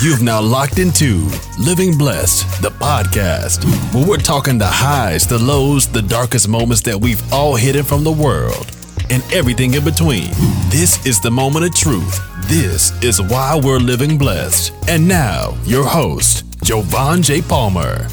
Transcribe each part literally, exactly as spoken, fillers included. You've now locked into Living Blessed, the podcast, where we're talking the highs, the lows, the darkest moments that we've all hidden from the world, and everything in between. This is the moment of truth. This is why we're living blessed. And now, your host, Jovan J. Palmer.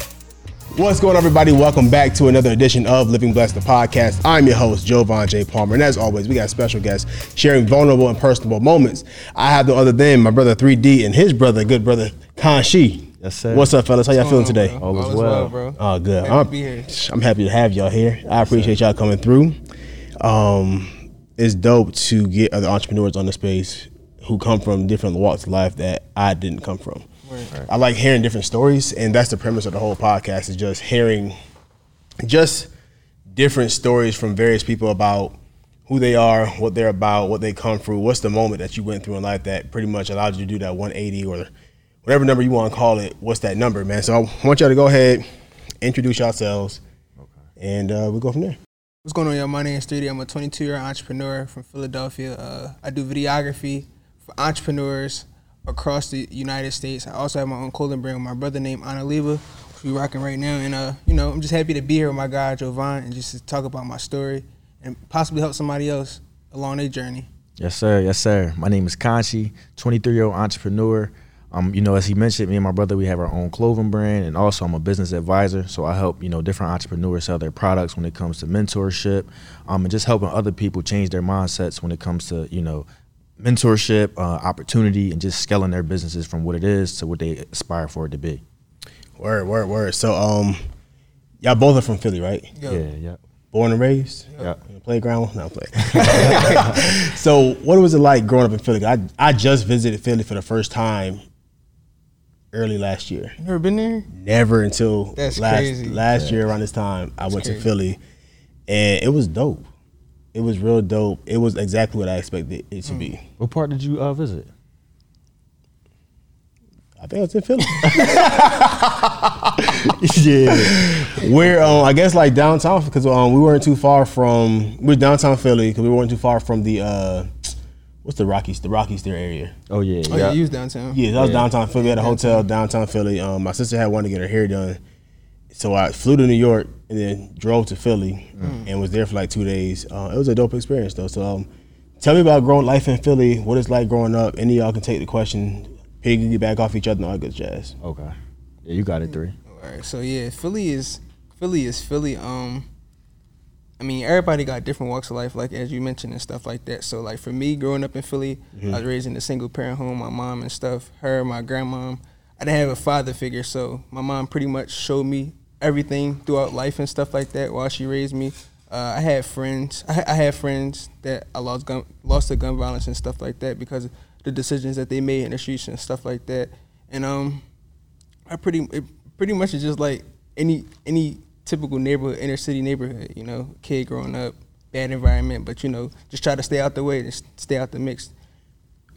What's going on, everybody? Welcome back to another edition of Living Blessed, the podcast. I'm your host, Jovan J. Palmer. And as always, we got special guests sharing vulnerable and personable moments. I have the other than my brother three D and his brother, good brother, Kanshi. Yes, sir. What's up, fellas? How y'all feeling on, today? Bro. All, All is well. well, bro. Oh, good. Happy I'm, to be here. I'm happy to have y'all here. I appreciate y'all coming through. Um, it's dope to get other entrepreneurs on the space who come from different walks of life that I didn't come from. Right. I like hearing different stories, and that's the premise of the whole podcast, is just hearing just different stories from various people about who they are, what they're about, what they come through, what's the moment that you went through in life that pretty much allowed you to do that one eighty or whatever number you want to call it. What's that number, man? So I want y'all to go ahead, introduce yourselves, okay, and uh, we'll go from there. What's going on, y'all? My name is three D. I'm a twenty-two-year-old entrepreneur from Philadelphia. Uh, I do videography for entrepreneurs across the United States. I also have my own clothing brand with my brother named Analeva, which we rocking right now. And, uh, you know, I'm just happy to be here with my guy, Jovan, and just to talk about my story and possibly help somebody else along their journey. Yes, sir. Yes, sir. My name is Kanshi, twenty-three-year-old entrepreneur. Um, you know, as he mentioned, me and my brother, we have our own clothing brand, and also I'm a business advisor. So I help, you know, different entrepreneurs sell their products when it comes to mentorship, um, and just helping other people change their mindsets when it comes to, you know, mentorship, uh, opportunity, and just scaling their businesses from what it is to what they aspire for it to be. Word, word, word. So, um, y'all both are from Philly, right? Yeah, yeah. yeah. Born and raised? Yeah. yeah. Playground? No, play. So, what was it like growing up in Philly? I I just visited Philly for the first time early last year. You ever been there? Never until That's last crazy. last yeah. year around this time. I That's went crazy. to Philly, and it was dope. It was real dope. It was exactly what I expected it to mm. be. What part did you uh, visit? I think I was in Philly. yeah. We're, um, I guess, like downtown, because um, we weren't too far from, we were downtown Philly, because we weren't too far from the, uh, what's the Rockies, the Rockies there area. Oh, yeah. Oh, yeah, you was downtown. Yeah, that was yeah. downtown Philly. We had a hotel downtown Philly. Um, my sister had wanted to get her hair done. So I flew to New York and then drove to Philly mm. and was there for like two days. Uh, it was a dope experience though. So um, tell me about growing life in Philly, what it's like growing up. Any of y'all can take the question, piggyback back off each other and all that good jazz. Okay. Yeah, you got it, three. All right. So yeah, Philly is Philly is Philly. Um, I mean, everybody got different walks of life, like as you mentioned and stuff like that. So like for me, growing up in Philly, mm-hmm. I was raised in a single parent home, my mom and stuff, her, my grandmom. I didn't have a father figure, so my mom pretty much showed me everything throughout life and stuff like that while she raised me. Uh, I had friends. I, I had friends that I lost gun, lost to gun violence and stuff like that because of the decisions that they made in the streets and stuff like that. And um, I pretty it pretty much is just like any any typical neighborhood, inner city neighborhood. You know, kid growing up, bad environment, but you know, just try to stay out the way, just stay out the mix.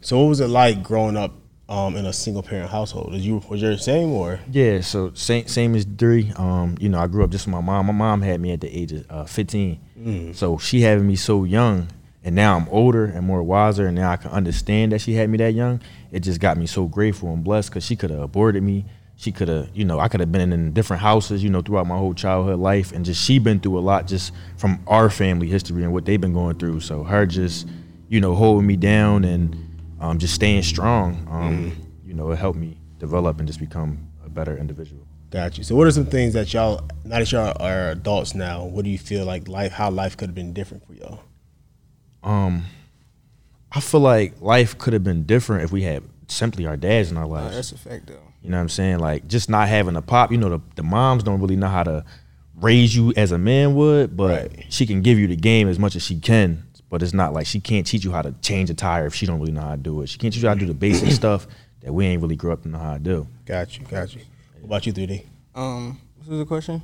So what was it like growing up Um, in a single parent household? Is you was your same or? Yeah, so same same as three. Um, you know, I grew up just with my mom. My mom had me at the age of uh, fifteen. Mm. So she having me so young, and now I'm older and more wiser, and now I can understand that she had me that young. It just got me so grateful and blessed because she could have aborted me. She could have, you know, I could have been in different houses, you know, throughout my whole childhood life, and just she been through a lot just from our family history and what they've been going through. So her just, you know, holding me down and Um, just staying strong, um, mm. you know, it helped me develop and just become a better individual. Got you. So what are some things that y'all, now that y'all are adults now, what do you feel like life, how life could have been different for y'all? Um, I feel like life could have been different if we had simply our dads in our lives. Oh, that's a fact though. You know what I'm saying? Like just not having a pop, you know, the, the moms don't really know how to raise you as a man would, but right. she can give you the game as much as she can. But it's not like she can't teach you how to change a tire if she don't really know how to do it. She can't teach you how to do the basic stuff that we ain't really grew up to know how to do. Got you, got you. What about you, three D? Um, what was the question?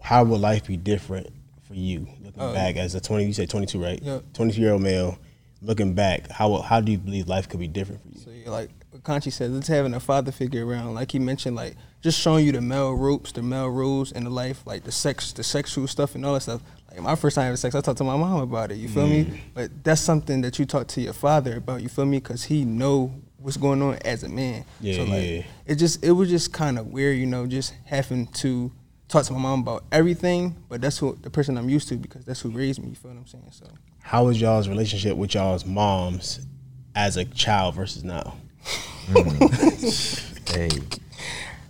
How would life be different for you looking uh, back as a twenty? You said twenty-two, right? Yep. twenty-two-year-old male looking back. How how do you believe life could be different for you? So you're like Kanshi says, it's having a father figure around. Like he mentioned, like just showing you the male ropes, the male rules in the life, like the sex, the sexual stuff, and all that stuff. Like my first time having sex, I talked to my mom about it. You feel mm. me? But that's something that you talk to your father about. You feel me? Because he know what's going on as a man. Yeah, so like yeah. it just it was just kind of weird, you know, just having to talk to my mom about everything, but that's who the person I'm used to because that's who raised me, you feel what I'm saying? So how was y'all's relationship with y'all's moms as a child versus now? Mm. Hey.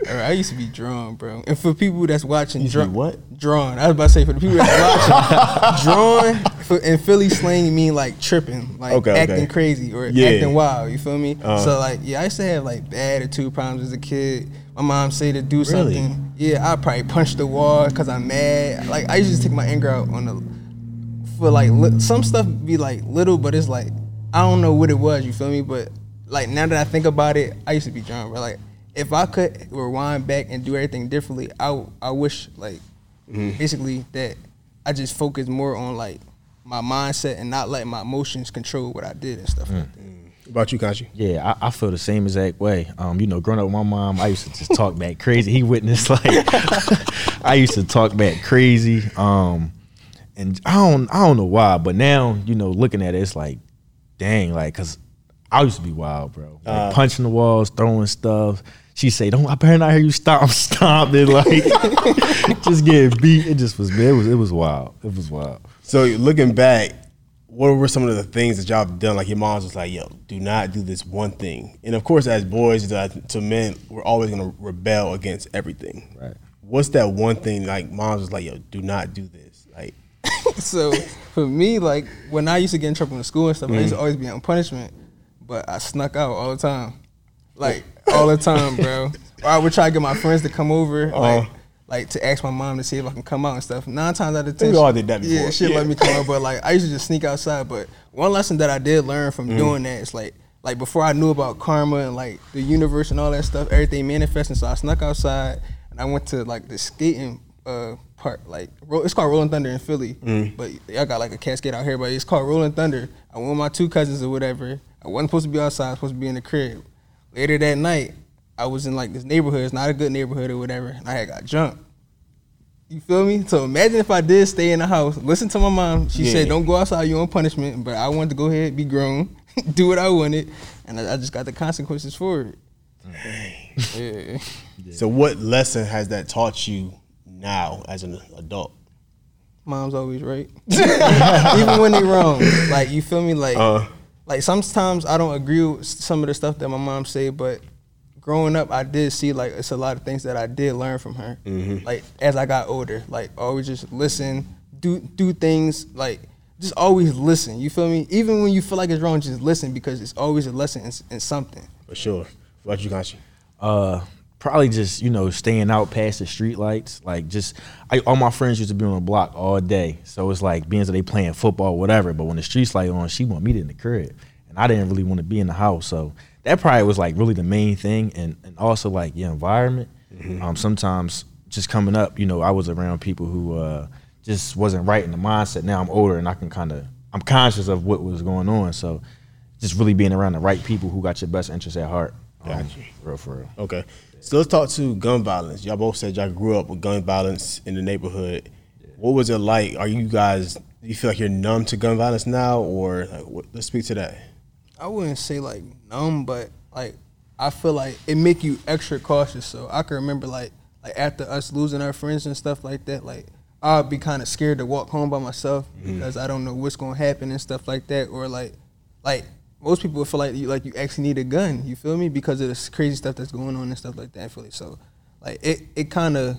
I used to be drawn, bro. And for people that's watching, you dra- what? Drawn. I was about to say, for the people that's watching, drawn and Philly slang, you mean like tripping, like okay, acting okay. crazy or yeah. acting wild, you feel me? Uh, so like, yeah, I used to have like bad attitude problems as a kid. My mom say to do really? something. Yeah, I probably punch the wall because I'm mad. Like I used to just take my anger out on the, for like, li- some stuff be like little, but it's like, I don't know what it was, you feel me? But like now that I think about it, I used to be drawn, bro. Like, if I could rewind back and do everything differently, I, I wish, like, mm. basically that I just focus more on, like, my mindset and not let my emotions control what I did and stuff mm. like that. What about you, Kanshi? Yeah, I, I feel the same exact way. Um, you know, growing up with my mom, I used to just talk back crazy. He witnessed, like, I used to talk back crazy. Um, and I don't, I don't know why, but now, you know, looking at it, it's like, dang, like, because I used to be wild, bro. Like, uh, punching the walls, throwing stuff. She say, "Don't I better not hear you stomp, stomp," and like just getting beat. It just was, it was, it was wild. It was wild. So looking back, what were some of the things that y'all have done? Like your mom's was like, "Yo, do not do this one thing." And of course, as boys, to men, we're always gonna rebel against everything. Right. What's that one thing? Like mom's was like, "Yo, do not do this." Like, so for me, like when I used to get in trouble in school and stuff, mm-hmm. I used to always be on punishment, but I snuck out all the time, like. All the time, bro. Or I would try to get my friends to come over, uh-huh. like, like to ask my mom to see if I can come out and stuff. Nine times out of ten, we all did that before. Yeah, she yeah. let me come out, but like I used to just sneak outside. But one lesson that I did learn from mm. doing that is like, like before I knew about karma and like the universe and all that stuff, everything manifesting. So I snuck outside and I went to like the skating uh, park, like it's called Rolling Thunder in Philly, mm. but y'all got like a cascade out here, but it's called Rolling Thunder. I went with my two cousins or whatever. I wasn't supposed to be outside. I was supposed to be in the crib. Later that night, I was in like this neighborhood. It's not a good neighborhood or whatever, and I had got jumped. You feel me? So imagine if I did stay in the house, listen to my mom. She yeah. said, "Don't go outside. You're on punishment." But I wanted to go ahead, be grown, do what I wanted, and I, I just got the consequences for it. Yeah. Yeah. So what lesson has that taught you now as an adult? Mom's always right, even when they're wrong. Like you feel me? Like. Uh. Like sometimes I don't agree with some of the stuff that my mom say, but growing up I did see like it's a lot of things that I did learn from her. Mm-hmm. Like as I got older, like always just listen, do do things like just always listen. You feel me? Even when you feel like it's wrong, just listen because it's always a lesson in, in something. For sure. What you got you? Uh, probably just you know staying out past the street lights. Like just I, all my friends used to be on the block all day, so it's like being that they playing football, whatever. But when the streets light on, she want me to in the crib, and I didn't really want to be in the house. So that probably was like really the main thing, and, and also like your environment. Mm-hmm. Um, sometimes just coming up, you know, I was around people who uh, just wasn't right in the mindset. Now I'm older and I can kind of I'm conscious of what was going on. So just really being around the right people who got your best interests at heart. Gotcha. Um, real for real. Okay. So let's talk to gun violence. Y'all both said y'all grew up with gun violence in the neighborhood. What was it like? Are you guys, do you feel like you're numb to gun violence now? Or like, what, let's speak to that. I wouldn't say like numb, but like I feel like it make you extra cautious. So I can remember like like after us losing our friends and stuff like that, like I'd be kind of scared to walk home by myself mm-hmm. because I don't know what's going to happen and stuff like that. Or like like. Most people feel like you like you actually need a gun, you feel me? Because of the crazy stuff that's going on and stuff like that, Philly. So, like, it, it kind of,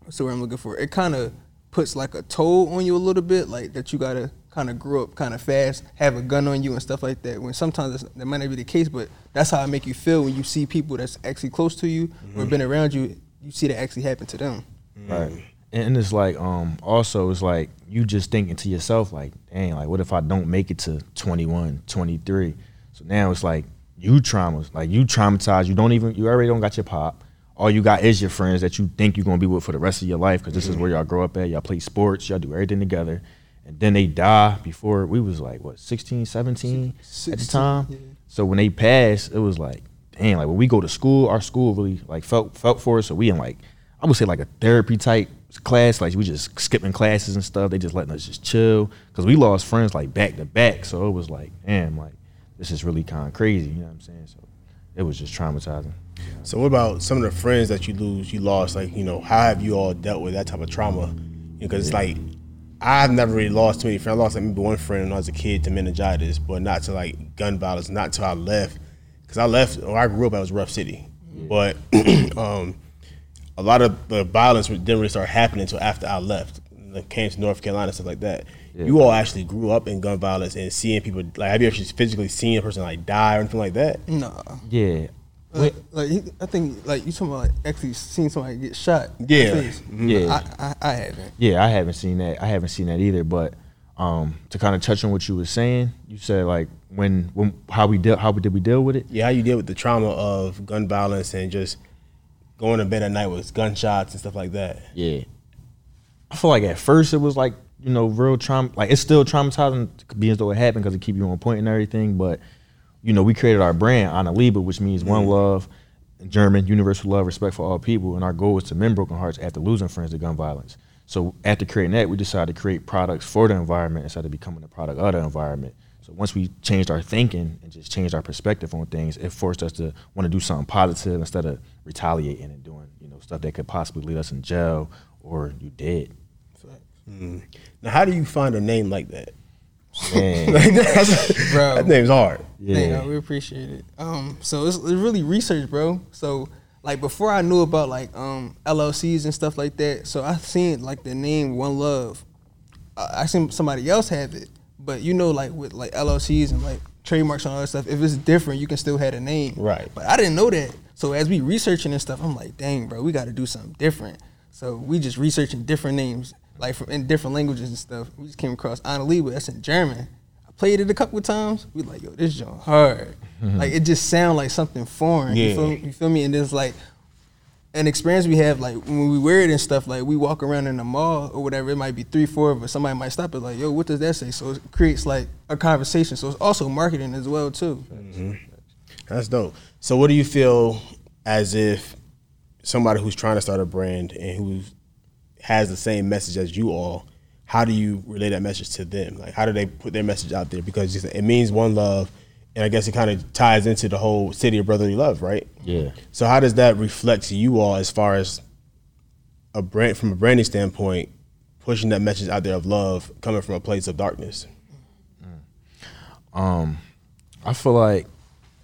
what's the word I'm looking for? It kind of puts, like, a toll on you a little bit, like, that you got to kind of grow up kind of fast, have a gun on you and stuff like that, when sometimes that's, that might not be the case, but that's how it make you feel when you see people that's actually close to you mm-hmm. or been around you, you see that actually happen to them. Mm. Right. And it's like, um, also, it's like you just thinking to yourself, like, dang, like, what if I don't make it to twenty-one, twenty-three? So now it's like you traumas, like you traumatized. You don't even, you already don't got your pop. All you got is your friends that you think you're going to be with for the rest of your life because this mm-hmm. is where y'all grow up at. Y'all play sports. Y'all do everything together. And then they die before we was like, what, sixteen, seventeen sixteen, at the time? Yeah. So when they passed, it was like, dang, like when we go to school, our school really like felt felt for us. So we in like, I would say like a therapy type class, like we just skipping classes and stuff. They just letting us just chill because we lost friends like back to back. So it was like, damn, like this is really kind of crazy, you know what I'm saying? So it was just traumatizing. So what about some of the friends that you lose, you lost? Like, you know, how have you all dealt with that type of trauma? Because yeah. it's like, I've never really lost too many friends. I lost like maybe one friend when I was a kid to meningitis, but not to like gun violence, not till I left. Because I left, or I grew up, I was a rough city. Yeah. But um, a lot of the violence didn't really start happening until after I left. I came to North Carolina, stuff like that. Yeah. You all actually grew up in gun violence and seeing people, like, have you actually physically seen a person like die or anything like that? No. Yeah. Like, like I think, like, you talking about like actually seeing somebody get shot. Yeah, yeah. I, I, I haven't. Yeah, I haven't seen that. I haven't seen that either. But um, to kind of touch on what you were saying, you said like when, when how we dealt, how did we deal with it? Yeah, how you deal with the trauma of gun violence and just going to bed at night with gunshots and stuff like that. Yeah, I feel like at first it was like, you know, real trauma. Like, it's still traumatizing being as though it happened because it keep you on point and everything, but. You know, we created our brand, Eine Liebe, which means mm-hmm. one love, German, universal love, respect for all people. And our goal was to mend broken hearts after losing friends to gun violence. So after creating that, we decided to create products for the environment instead of becoming a product of the environment. So once we changed our thinking and just changed our perspective on things, it forced us to want to do something positive instead of retaliating and doing, you know, stuff that could possibly lead us in jail or you dead. So, mm. Now, how do you find a name like that? Man. Bro, that name's hard. Yeah, you know, we appreciate it. Um, so it's, it's really research, bro. So like before I knew about like um L L Cs and stuff like that, so I seen like the name One Love. I, I seen somebody else have it, but you know, like with like L L Cs and like trademarks and all that stuff, if it's different, you can still have a name. Right. But I didn't know that. So as we researching and stuff, I'm like, dang, bro, we got to do something different. So we just researching different names. Like from, in different languages and stuff. We just came across Eine Liebe, that's in German. I played it a couple of times. We like, yo, this joint hard. Mm-hmm. Like, it just sound like something foreign. Yeah. You feel, you feel me? And it's like an experience we have, like when we wear it and stuff, like we walk around in the mall or whatever, it might be three, four of us. Somebody might stop it like, yo, what does that say? So it creates like a conversation. So it's also marketing as well too. Mm-hmm. That's dope. So what do you feel as if somebody who's trying to start a brand and who's has the same message as you all, how do you relay that message to them? Like, how do they put their message out there? Because it means one love, and I guess it kind of ties into the whole city of brotherly love, right? Yeah. So how does that reflect to you all as far as a brand, from a branding standpoint, pushing that message out there of love coming from a place of darkness? Mm. Um, I feel like,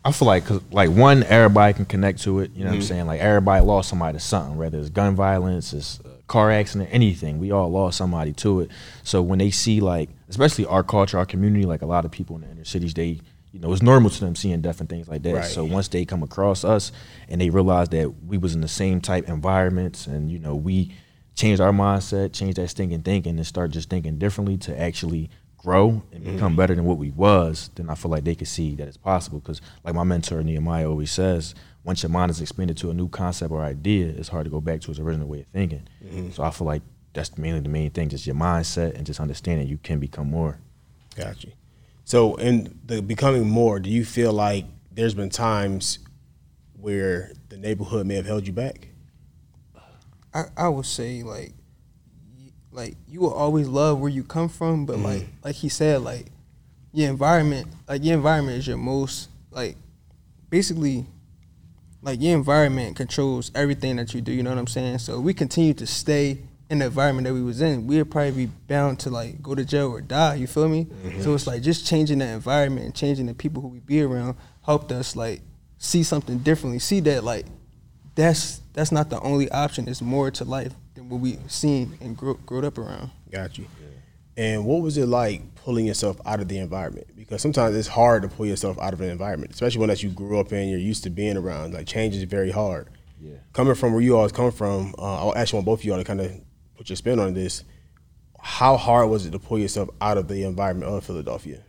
I feel like, cause like one, everybody can connect to it, you know mm-hmm. what I'm saying? Like, everybody lost somebody to something, whether it's gun violence, it's uh, car accident, anything. We all lost somebody to it. So when they see, like, especially our culture, our community, like a lot of people in the inner cities, they, you know, it's normal to them seeing death and things like that. Right. So once they come across us and they realize that we was in the same type environments and, you know, we changed our mindset, changed that stinking thinking and start just thinking differently to actually grow and mm. become better than what we was, then I feel like they could see that it's possible. Because like my mentor Nehemiah always says, once your mind is expanded to a new concept or idea, it's hard to go back to its original way of thinking. Mm-hmm. So I feel like that's mainly the main thing, just your mindset and just understanding you can become more. Gotcha. So in the becoming more, do you feel like there's been times where the neighborhood may have held you back? I, I would say like, like you will always love where you come from, but mm-hmm. like, like he said, like your environment, like your environment is your most, like basically, like your environment controls everything that you do, you know what I'm saying? So if we continue to stay in the environment that we was in, we'd probably be bound to like go to jail or die, you feel me? Mm-hmm. So it's like just changing the environment and changing the people who we be around helped us like see something differently, see that like that's that's not the only option, it's more to life than what we've seen and grew, grew up around. Got you. Yeah. And what was it like pulling yourself out of the environment? Because sometimes it's hard to pull yourself out of an environment, especially one that you grew up in, you're used to being around. Like, change is very hard. Yeah. Coming from where you always come from, uh, I actually want both of y'all to kind of put your spin on this. How hard was it to pull yourself out of the environment of Philadelphia?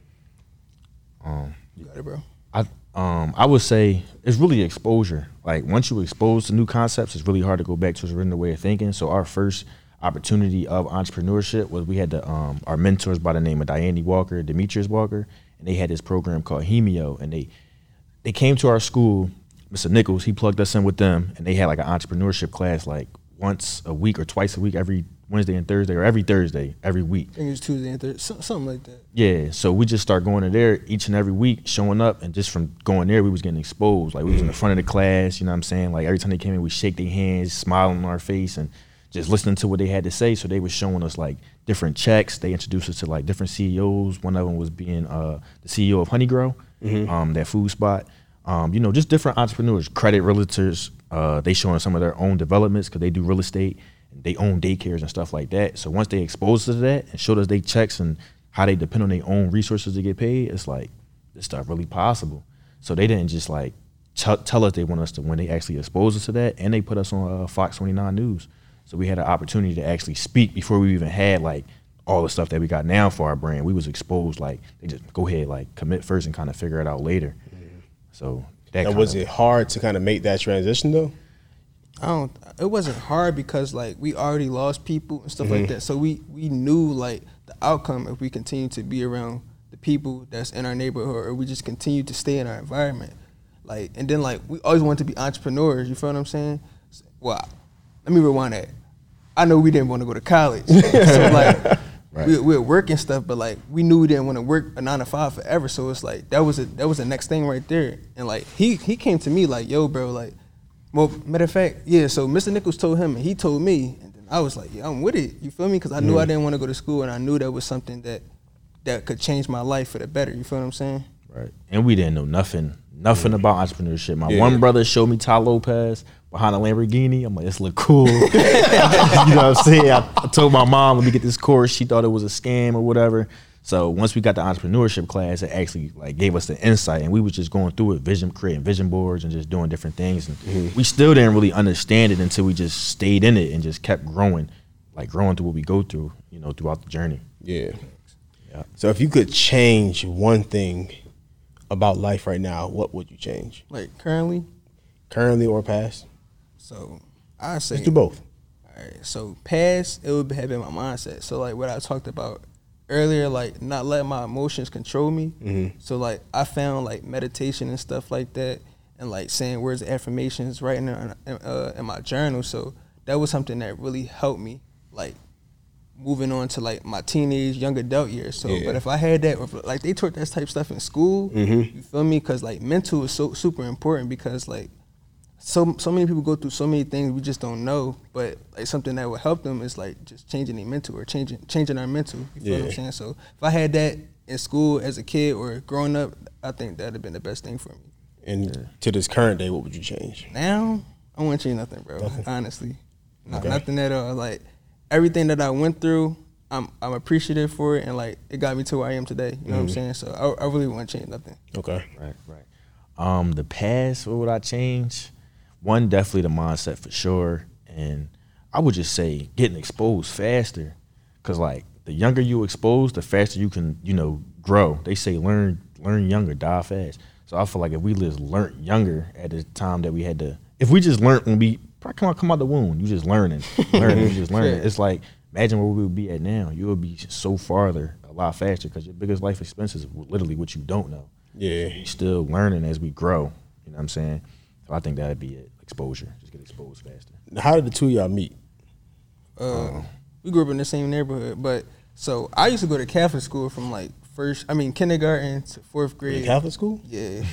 Um, you got it, bro. I um I would say it's really exposure. Like, once you expose to new concepts, it's really hard to go back to its original way of thinking. So our first opportunity of entrepreneurship was we had the um, our mentors by the name of Diane Walker, Demetrius Walker. And they had this program called HEMIO, and they they came to our school. Mister Nichols, he plugged us in with them, and they had like an entrepreneurship class like once a week or twice a week, every Wednesday and Thursday, or every Thursday, every week. I think it was Tuesday and Thursday, something like that. Yeah, so we just start going to there each and every week, showing up, and just from going there, we was getting exposed. Like, we was in the front of the class, you know what I'm saying? Like, every time they came in, we shake their hands, smiling on our face, and just listening to what they had to say. So they were showing us, like, different checks. They introduced us to, like, different C E Os. One of them was being uh, the C E O of Honeygrow, mm-hmm. um, that food spot. Um, you know, just different entrepreneurs, credit realtors. Uh, they showing some of their own developments because they do real estate. They own daycares and stuff like that. So once they exposed us to that and showed us their checks and how they depend on their own resources to get paid, it's like, this stuff really possible. So they didn't just like t- tell us they want us to win. They actually exposed us to that, and they put us on uh, Fox twenty-nine News. So we had an opportunity to actually speak before we even had like all the stuff that we got now for our brand. We was exposed, like, they just go ahead, like, commit first and kind of figure it out later. Mm-hmm. So that now, was it hard to kind of make that transition though? I don't, it wasn't hard because, like, we already lost people and stuff mm-hmm. like that. So we, we knew, like, the outcome if we continue to be around the people that's in our neighborhood, or we just continue to stay in our environment. Like, and then, like, we always wanted to be entrepreneurs, you feel what I'm saying? So, well, let me rewind that. I know we didn't want to go to college. So, like, right. we, we were working stuff, but, like, we knew we didn't want to work a nine to five forever. So it's like, that was a, that was the next thing right there. And, like, he, he came to me like, yo, bro, like, well, matter of fact, yeah, so Mister Nichols told him, and he told me, and then I was like, yeah, I'm with it, you feel me? Because I knew mm. I didn't want to go to school, and I knew that was something that that could change my life for the better, you feel what I'm saying? Right, and we didn't know nothing, nothing yeah. about entrepreneurship. My yeah. one brother showed me Tai Lopez behind a Lamborghini. I'm like, this look cool. You know what I'm saying? I, I told my mom, let me get this course. She thought it was a scam or whatever. So once we got the entrepreneurship class, it actually like gave us the insight, and we was just going through it, vision creating vision boards and just doing different things. And mm-hmm. we still didn't really understand it until we just stayed in it and just kept growing, like growing through what we go through, you know, throughout the journey. Yeah. yeah. So if you could change one thing about life right now, what would you change? Like currently? Currently or past? So I say. Let's do both. All right. So past, it would have been my mindset. So like what I talked about earlier, like not letting my emotions control me. Mm-hmm. So like I found like meditation and stuff like that, and like saying words of affirmations, writing in, uh, in my journal. So that was something that really helped me, like moving on to like my teenage, young adult years. So, yeah. but if I had that, or if, like they taught that type of stuff in school, mm-hmm. you feel me? Because like mental is so super important, because like so so many people go through so many things we just don't know, but like something that would help them is like just changing their mental, or changing changing our mental. You feel yeah. what I'm saying? So if I had that in school as a kid or growing up, I think that'd have been the best thing for me. And yeah. to this current day, what would you change? Now, I wouldn't change nothing, bro. Nothing. Honestly, okay. nothing at all. Like everything that I went through, I'm I'm appreciative for it, and like it got me to where I am today. You know mm-hmm. what I'm saying? So I I really wouldn't change nothing. Okay, right, right. Um, the past, what would I change? One, definitely the mindset for sure. And I would just say getting exposed faster. Cause like the younger you exposed, the faster you can, you know, grow. They say learn learn younger, die fast. So I feel like if we just learned younger at the time that we had to, if we just learned when we probably come out, come out the womb, you just learning, learning, you just learning. It's like, imagine where we would be at now. You would be so farther, a lot faster, cause your biggest life expense is literally what you don't know. Yeah. So you're still learning as we grow, you know what I'm saying? So I think that'd be it. Exposure, just get exposed faster. How did the two of y'all meet? Uh, um, we grew up in the same neighborhood, but so I used to go to Catholic school from like first, I mean kindergarten to fourth grade. Catholic school? Yeah.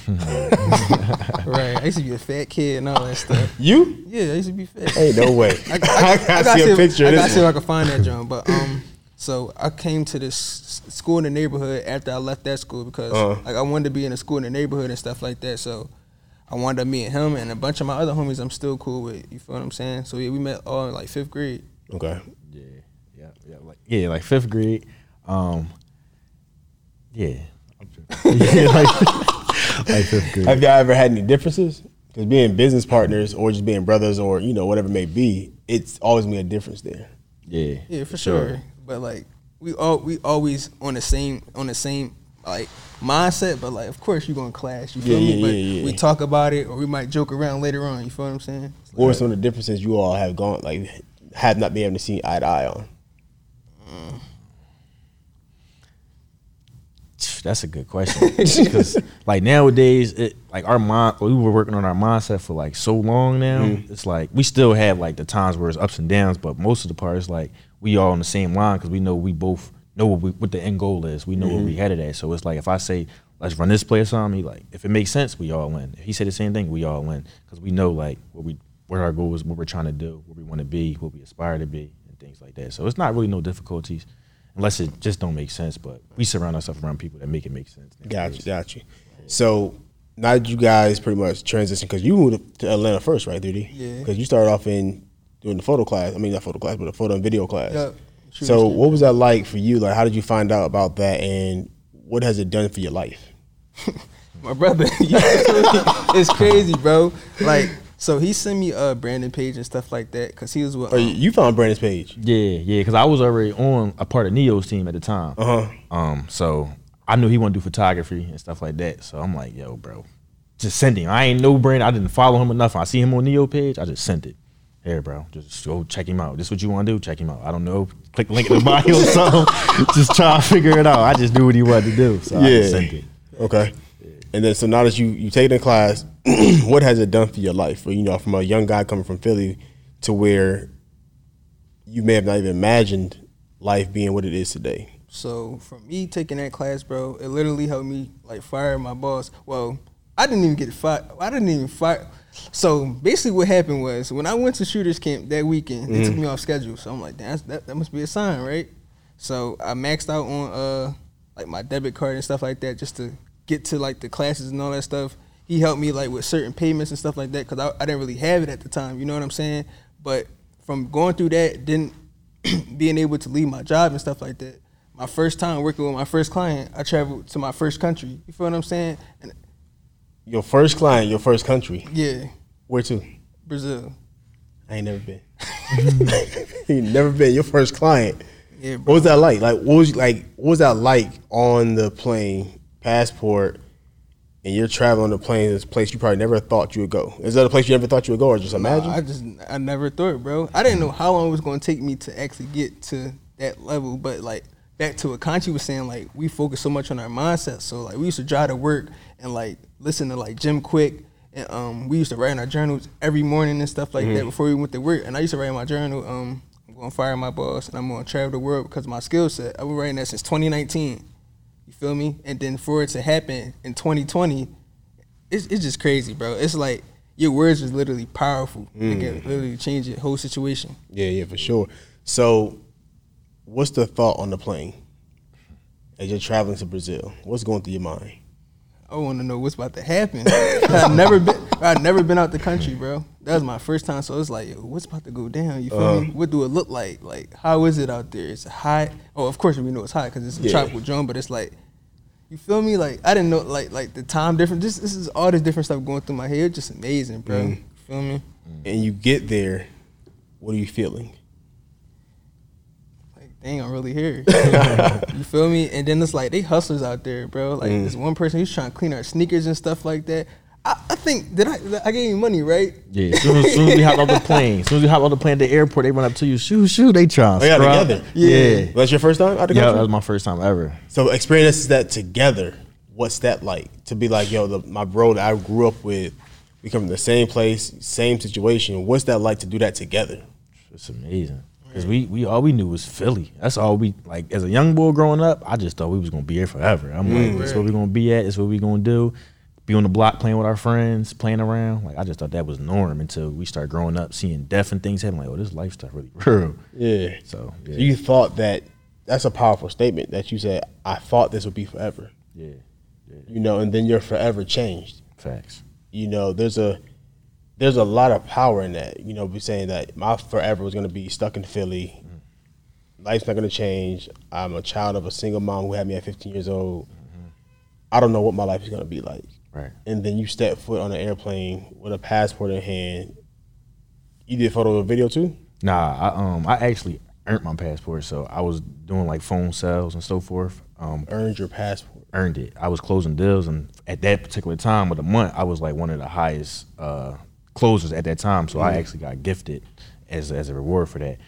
Right. I used to be a fat kid and all that stuff. You? Yeah, I used to be fat. Hey, no way. I, I, I, I, I gotta see a picture. If, of I gotta see if I can find that John. But um, so I came to this school in the neighborhood after I left that school because uh-huh. like I wanted to be in a school in the neighborhood and stuff like that. So. I wound up meeting him and a bunch of my other homies I'm still cool with. You feel what I'm saying? So yeah, we met all in like fifth grade. Okay. Yeah, yeah, yeah, like yeah, like fifth grade. Um, yeah, yeah, like, like fifth grade. Have y'all ever had any differences? Because being business partners or just being brothers or you know whatever it may be, it's always made a difference there. Yeah, yeah, for, for sure. sure. But like we all we always on the same on the same. Like mindset, but like of course you're gonna clash, you feel yeah, me? Yeah, but yeah, yeah. we talk about it or we might joke around later on, you feel what I'm saying? Like, what are some of the differences you all have gone like have not been able to see eye to eye on? Mm. That's a good question. Because like nowadays it like our mind we were working on our mindset for like so long now. Mm. It's like we still have like the times where it's ups and downs, but most of the part is like we all on the same line because we know we both know what, we, what the end goal is. We know mm-hmm. where we headed at. So it's like if I say, let's run this play or something, he like, if it makes sense, we all in. If he said the same thing, we all in. Because we know like what we what our goal is, what we're trying to do, what we want to be, what we aspire to be, and things like that. So it's not really no difficulties unless it just don't make sense. But we surround ourselves around people that make it make sense. Gotcha, gotcha. So now that you guys pretty much transition, because you moved to Atlanta first, right, three D? Yeah. Because you started off in doing the photo class. I mean, not photo class, but the photo and video class. Yep. So what was that like for you? Like, how did you find out about that, and what has it done for your life? My brother, you know, it's crazy, bro. Like, so he sent me uh, Brandon's page and stuff like that because he was with. Um, oh, you found Brandon's page? Yeah, yeah, because I was already on a part of Neo's team at the time. Uh huh. Um, so I knew he wanted to do photography and stuff like that. So I'm like, yo, bro, just send him. I ain't know Brandon. I didn't follow him enough. I see him on Neo's page. I just sent it. Here, bro, just go check him out. This is what you want to do? Check him out. I don't know. Click the link in the bio or something. Just try to figure it out. I just knew what he wanted to do, so yeah. I just sent it. Okay. And then so now that you you take the class, what has it done for your life? Well, you know, from a young guy coming from Philly to where you may have not even imagined life being what it is today. So from me taking that class, bro, it literally helped me like fire my boss. Well, I didn't even get fired. I didn't even fire. So basically what happened was when I went to Shooters Camp that weekend, they mm. took me off schedule. So I'm like, damn, that, that must be a sign, right? So I maxed out on uh like my debit card and stuff like that just to get to like the classes and all that stuff. He helped me like with certain payments and stuff like that because I, I didn't really have it at the time, you know what I'm saying? But from going through that, then being able to leave my job and stuff like that, my first time working with my first client, I traveled to my first country, you feel what I'm saying? And your first client, your first country? Yeah. Where to? Brazil. I ain't never been. You never been your first client? Yeah, bro. What was that like? Like what was like what was that like on the plane? Passport, and you're traveling the plane, this place you probably never thought you would go. Is that a place you never thought you would go, or just imagine? No, I just, I never thought, bro. I didn't know how long it was going to take me to actually get to that level, but like, back to what Kanshi was saying, like, we focus so much on our mindset, so like, we used to drive to work and like, listen to like Jim Quick, and um, we used to write in our journals every morning and stuff like mm-hmm. that before we went to work, and I used to write in my journal, um, I'm going to fire my boss, and I'm going to travel the world because of my skill set. I've been writing that since twenty nineteen. You feel me? And then for it to happen in twenty twenty, it's it's just crazy, bro. It's like your words is literally powerful. Mm. It can literally change your whole situation. Yeah, yeah, for sure. So what's the thought on the plane as you're traveling to Brazil? What's going through your mind? I want to know what's about to happen. I've never been I've never been out the country, bro. That was my first time, so it's like, yo, what's about to go down? You feel uh, me? What do it look like? Like, how is it out there? It's hot. Oh, of course we know it's hot because it's a yeah. tropical zone, but it's like, you feel me? Like, I didn't know, like, like the time difference. This, this is all this different stuff going through my head. Just amazing, bro. Mm. You feel me? And you get there, what are you feeling? Dang, I'm really here. You feel me? And then it's like, they hustlers out there, bro. Like, mm. this one person, he's trying to clean our sneakers and stuff like that. I, I think, did I I gave you money, right? Yeah, as soon as, soon as we hop off the plane, as soon as we hop off the plane at the airport, they run up to you, shoo, shoo, they trying to scrub. They got together. Yeah. yeah. Well, that's your first time out the country? Yeah, that was my first time ever. So experiences that together, what's that like? To be like, yo, the, my bro that I grew up with, we come from the same place, same situation. What's that like to do that together? It's amazing. Cause we, we all we knew was Philly. That's all we like. As a young boy growing up, I just thought we was gonna be here forever. I'm mm, like, that's where we gonna be at. That's what we gonna do. Be on the block playing with our friends, playing around. Like I just thought that was norm until we started growing up, seeing death and things happen. Like, oh, this lifestyle really real. Yeah. So, yeah. So you thought that? That's a powerful statement that you said. I thought this would be forever. Yeah. yeah. You know, and then you're forever changed. Facts. You know, there's a. There's a lot of power in that, you know, be saying that my forever was going to be stuck in Philly. Mm-hmm. Life's not going to change. I'm a child of a single mom who had me at fifteen years old. Mm-hmm. I don't know what my life is going to be like. Right. And then you step foot on an airplane with a passport in hand. You did photo or video too? Nah, I, um, I actually earned my passport. So I was doing like phone sales and so forth. Um, earned your passport? Earned it. I was closing deals. And at that particular time of the month, I was like one of the highest, uh, closers at that time, so I actually got gifted as as a reward for that.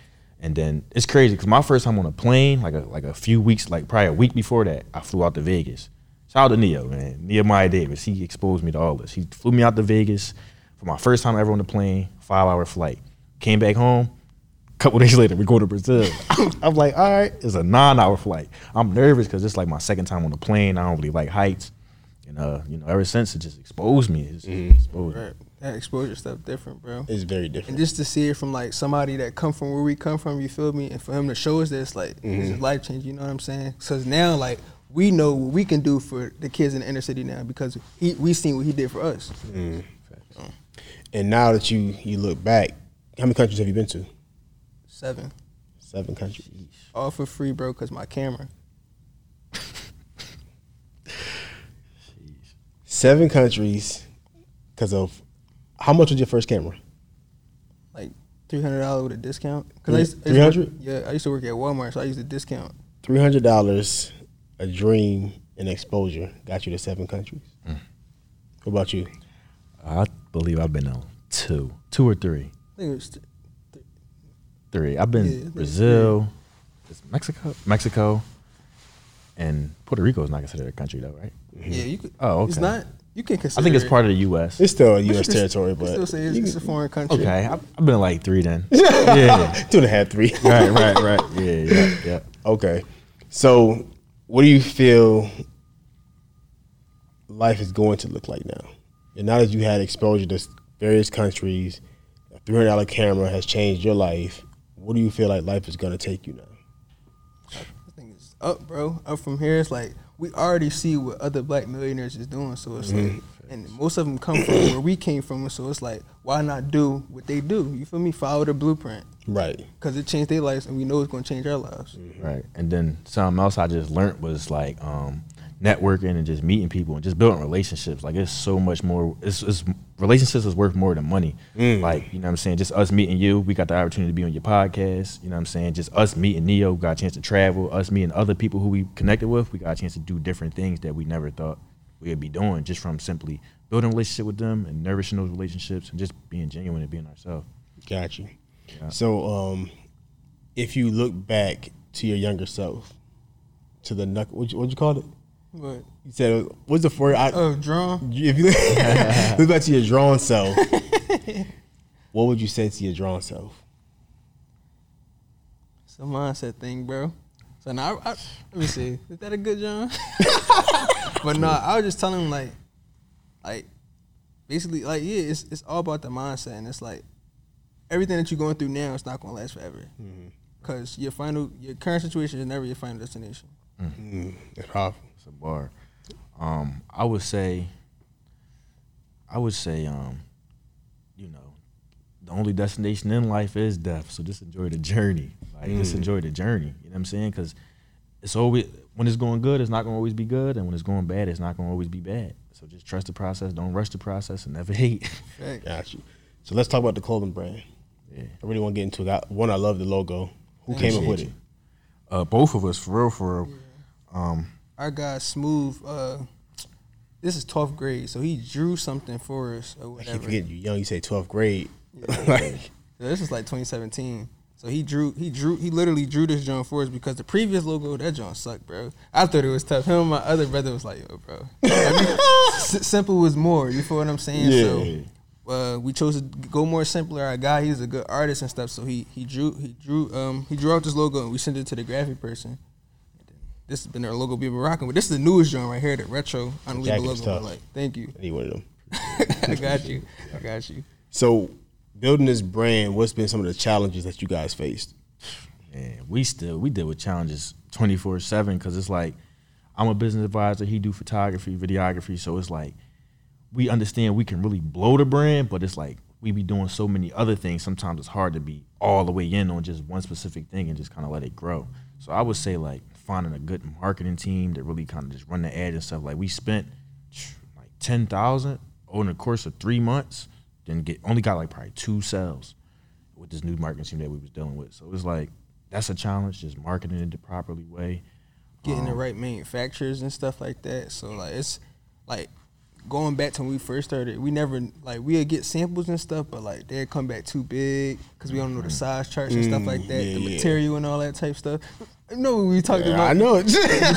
And then it's crazy because my first time on a plane, like a, like a few weeks, like probably a week before that, I flew out to Vegas. Shout out to Neo, man, Nehemiah Davis. He exposed me to all this. He flew me out to Vegas for my first time ever on the plane, five hour flight. Came back home, couple days later, we go to Brazil. I'm like, all right, it's a nine hour flight. I'm nervous because it's like my second time on the plane. I don't really like heights. And, uh, you know, ever since, it just exposed me. It's mm. exposed right. That exposure stuff different, bro. It's very different. And just to see it from, like, somebody that come from where we come from, you feel me? And for him to show us this, like, mm-hmm. this is life-changing, you know what I'm saying? Because now, like, we know what we can do for the kids in the inner city now because he, we seen what he did for us. Mm. And now that you, you look back, how many countries have you been to? Seven. Seven countries. All for free, bro, because my camera. Seven countries because of, how much was your first camera? Like three hundred dollars with a discount. three hundred dollars? Yeah, I used to work at Walmart, so I used to discount. three hundred dollars, a dream, and exposure got you to seven countries. Mm. What about you? I believe I've been on two. Two or three? I think it was th- th- three. I've been yeah, Brazil, it's Mexico, Mexico, and Puerto Rico is not considered a country though, right? Mm-hmm. Yeah, you could. Oh, okay. It's not. You can consider. I think it's part of the U S. It's still a U S territory, but still say it's, it's a foreign country. Okay, I've, I've been like three then. Yeah, two and a half, three. Right, right, right. Yeah, yeah, yeah. Okay, so what do you feel life is going to look like now? And now that you had exposure to various countries, a three hundred dollars camera has changed your life. What do you feel like life is going to take you now? I think it's up, bro. Up from here, it's like we already see what other black millionaires is doing. So it's mm-hmm. like, and most of them come from where we came from. So it's like, why not do what they do? You feel me? Follow the blueprint. Right. Because it changed their lives, and we know it's going to change our lives. Mm-hmm. Right. And then something else I just learned was like, um, networking and just meeting people and just building relationships. Like it's so much more, it's, it's relationships is worth more than money. Mm. Like, you know what I'm saying? Just us meeting you, we got the opportunity to be on your podcast. You know what I'm saying? Just us meeting Neo, got a chance to travel. Us meeting other people who we connected with, we got a chance to do different things that we never thought we would be doing just from simply building a relationship with them and nourishing those relationships and just being genuine and being ourselves. Got you. Yeah. So um, if you look back to your younger self, to the knuckle, what'd you, what'd you call it? What? You said, what's the four? I, oh, drawn? If you look back to your drawn self, what would you say to your drawn self? It's a mindset thing, bro. So now, I, I, let me see. Is that a good John? But no, I was just telling him, like, like, basically, like, yeah, it's it's all about the mindset. And it's like, everything that you're going through now, it's not going to last forever. Because mm-hmm. your final, your current situation is never your final destination. Mm-hmm. It's powerful. A bar. Um, I would say, I would say, um, you know, the only destination in life is death. So just enjoy the journey. Like mm. just enjoy the journey. You know what I'm saying? Because it's always, when it's going good, it's not going to always be good, and when it's going bad, it's not going to always be bad. So just trust the process. Don't rush the process, and never hate. Got you. So let's talk about the clothing brand. Yeah, I really want to get into that one. I love the logo. Who Appreciate came up with you. it? Uh, both of us, for real, for real. Yeah. Um, Our guy Smooth, uh, this is twelfth grade, so he drew something for us or whatever. I keep forgetting you young, you say twelfth grade. Yeah. Like, so this is like twenty seventeen. So he drew, he drew, he literally drew this joint for us because the previous logo, that joint sucked, bro. I thought it was tough. Him and my other brother was like, yo, bro. I mean, s- simple was more, you feel what I'm saying? Yeah. So uh, we chose to go more simpler. Our guy, he's a good artist and stuff, so he he drew, he drew, um, he drew out this logo and we sent it to the graphic person. This has been their logo we've been rocking with. This is the newest joint right here, the retro unbelievable logo. Tough. Like, thank you. Any one of them. I got you. I got you. So, building this brand, what's been some of the challenges that you guys faced? Man, we still we deal with challenges twenty-four seven because it's like I'm a business advisor. He do photography, videography. So it's like we understand we can really blow the brand, but it's like we be doing so many other things. Sometimes it's hard to be all the way in on just one specific thing and just kind of let it grow. So I would say like. Finding a good marketing team that really kind of just run the ad and stuff. Like we spent like ten thousand over the course of three months, then get only got like probably two sales with this new marketing team that we was dealing with. So it was like that's a challenge, just marketing it the properly way, getting um, the right manufacturers and stuff like that. So like it's like going back to when we first started, we never like we'd get samples and stuff, but like they'd come back too big because we don't know the size charts and mm, stuff like that, yeah, the material yeah. and all that type stuff. I know what we were talking yeah, about. I know it.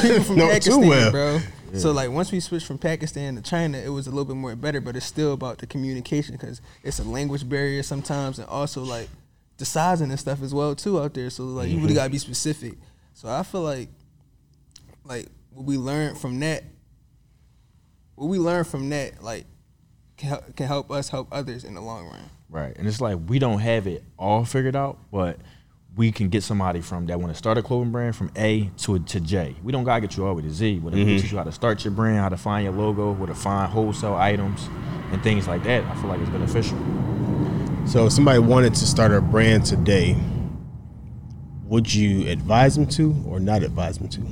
People from no, Pakistan, too well. Bro. Yeah. So, like, once we switched from Pakistan to China, it was a little bit more better, but it's still about the communication because it's a language barrier sometimes. And also, like, the sizing and stuff as well too out there. So like mm-hmm. you really gotta be specific. So I feel like like what we learned from that, what we learned from that like can, can help us help others in the long run. Right, and it's like we don't have it all figured out, but we can get somebody from that want to start a clothing brand from A to to J. We don't gotta get you all the way to Z, but mm-hmm. it teaches you how to start your brand, how to find your logo, where to find wholesale items, and things like that. I feel like it's beneficial. So if somebody wanted to start a brand today, would you advise them to or not advise them to?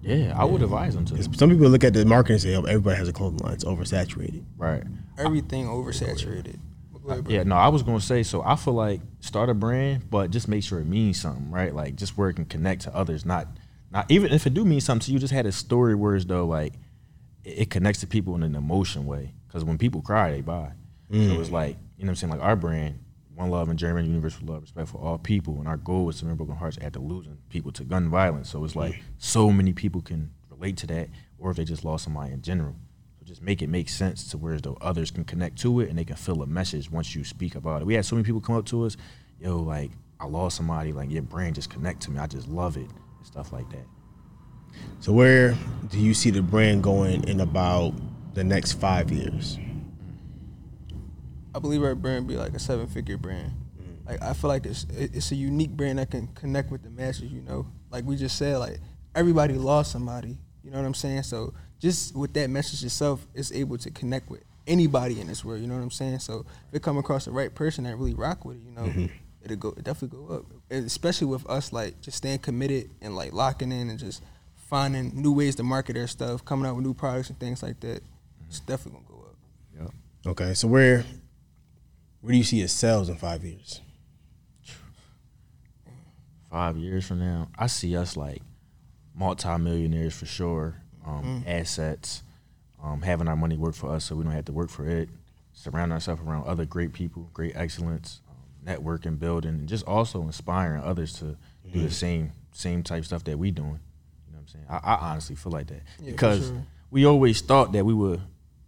Yeah, I would advise them to. Some people look at the market and say, oh, everybody has a clothing line. It's oversaturated. Right. Everything I, oversaturated. I, yeah, no, I was going to say, so I feel like start a brand, but just make sure it means something, right? Like just where it can connect to others. Not, not even if it do mean something to you, just had a story where it's though, like it, it connects to people in an emotion way. Because when people cry, they buy. Mm. So it's like, you know what I'm saying? Like our brand, One Love and German, universal love, respect for all people. And our goal is to remember broken hearts after losing people to gun violence. So it's like so many people can relate to that, or if they just lost somebody in general. So just make it make sense to where though others can connect to it and they can feel a message once you speak about it. We had so many people come up to us, yo, like I lost somebody, like your brand just connect to me. I just love it and stuff like that. So where do you see the brand going in about the next five years? I believe our brand be like a seven-figure brand. Mm-hmm. Like I feel like it's it's a unique brand that can connect with the masses. You know, like we just said, like everybody lost somebody. You know what I'm saying? So just with that message itself, it's able to connect with anybody in this world. You know what I'm saying? So if it come across the right person that really rock with it, you know, mm-hmm. it'll go it'll definitely go up. And especially with us, like just staying committed and like locking in and just finding new ways to market our stuff, coming out with new products and things like that. Mm-hmm. It's definitely gonna go up. Yeah. Okay, so we're. Where do you see yourselves in five years? Five years from now, I see us like multi-millionaires for sure, um, mm. assets, um, having our money work for us so we don't have to work for it, surrounding ourselves around other great people, great excellence, um, networking, building, and just also inspiring others to mm. do the same same type stuff that we doing. You know what I'm saying? I, I honestly feel like that. Yeah, because sure. we always thought that we would